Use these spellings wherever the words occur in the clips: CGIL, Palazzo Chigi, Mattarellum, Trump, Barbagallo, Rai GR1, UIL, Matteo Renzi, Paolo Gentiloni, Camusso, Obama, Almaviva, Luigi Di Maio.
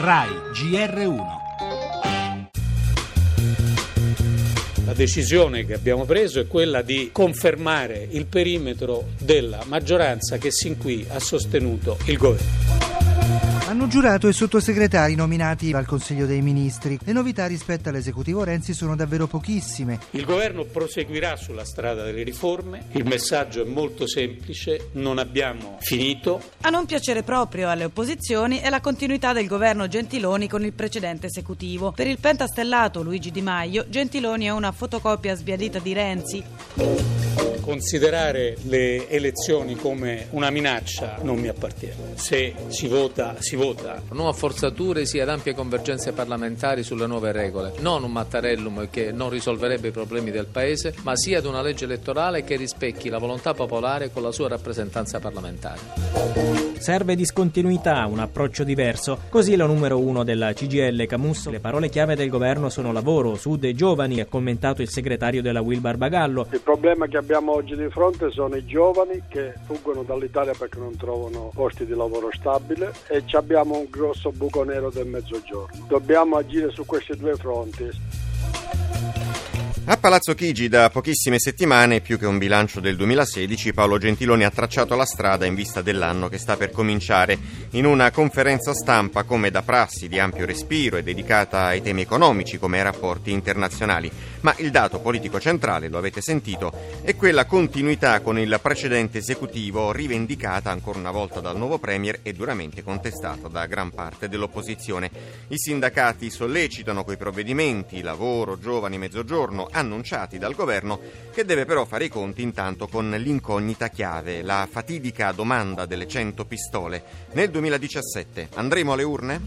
Rai GR1. La decisione che abbiamo preso è quella di confermare il perimetro della maggioranza che sin qui ha sostenuto il governo. Hanno giurato i sottosegretari nominati dal Consiglio dei Ministri. Le novità rispetto all'esecutivo Renzi sono davvero pochissime. Il governo proseguirà sulla strada delle riforme. Il messaggio è molto semplice: non abbiamo finito. A non piacere proprio alle opposizioni è la continuità del governo Gentiloni con il precedente esecutivo. Per il pentastellato Luigi Di Maio, Gentiloni è una fotocopia sbiadita di Renzi. Considerare le elezioni come una minaccia non mi appartiene. Se si vota, si vota. Non a forzature, sì ad ampie convergenze parlamentari sulle nuove regole. Non un mattarellum che non risolverebbe i problemi del Paese, ma sì ad una legge elettorale che rispecchi la volontà popolare con la sua rappresentanza parlamentare. Serve discontinuità, un approccio diverso. Così la numero uno della CGIL, Camusso. Le parole chiave del governo sono lavoro, sud e giovani, ha commentato il segretario della UIL Barbagallo. Il problema che abbiamo oggi di fronte sono i giovani che fuggono dall'Italia perché non trovano posti di lavoro stabile e abbiamo un grosso buco nero del mezzogiorno. Dobbiamo agire su questi due fronti. A Palazzo Chigi da pochissime settimane, più che un bilancio del 2016, Paolo Gentiloni ha tracciato la strada in vista dell'anno che sta per cominciare. In una conferenza stampa, come da prassi di ampio respiro e dedicata ai temi economici come ai rapporti internazionali, ma il dato politico centrale, lo avete sentito, è quella continuità con il precedente esecutivo rivendicata ancora una volta dal nuovo premier e duramente contestata da gran parte dell'opposizione. I sindacati sollecitano coi provvedimenti, lavoro, giovani, mezzogiorno, annunciati dal governo, che deve però fare i conti intanto con l'incognita chiave, la fatidica domanda delle 100 pistole. Nel 2017 andremo alle urne?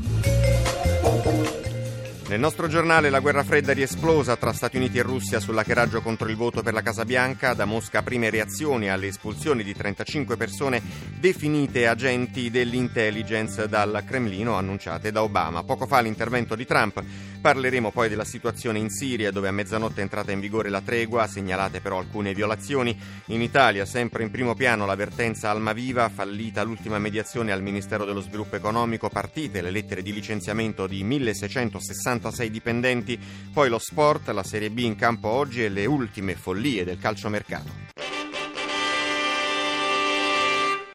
Nel nostro giornale la guerra fredda riesplosa tra Stati Uniti e Russia sull'hackeraggio contro il voto per la Casa Bianca, da Mosca prime reazioni alle espulsioni di 35 persone definite agenti dell'intelligence dal Cremlino annunciate da Obama. Poco fa l'intervento di Trump. Parleremo poi della situazione in Siria, dove a mezzanotte è entrata in vigore la tregua, segnalate però alcune violazioni. In Italia sempre in primo piano l'avvertenza Almaviva, fallita l'ultima mediazione al Ministero dello Sviluppo Economico, partite le lettere di licenziamento di 1660 dipendenti, poi lo sport, la Serie B in campo oggi e le ultime follie del calciomercato.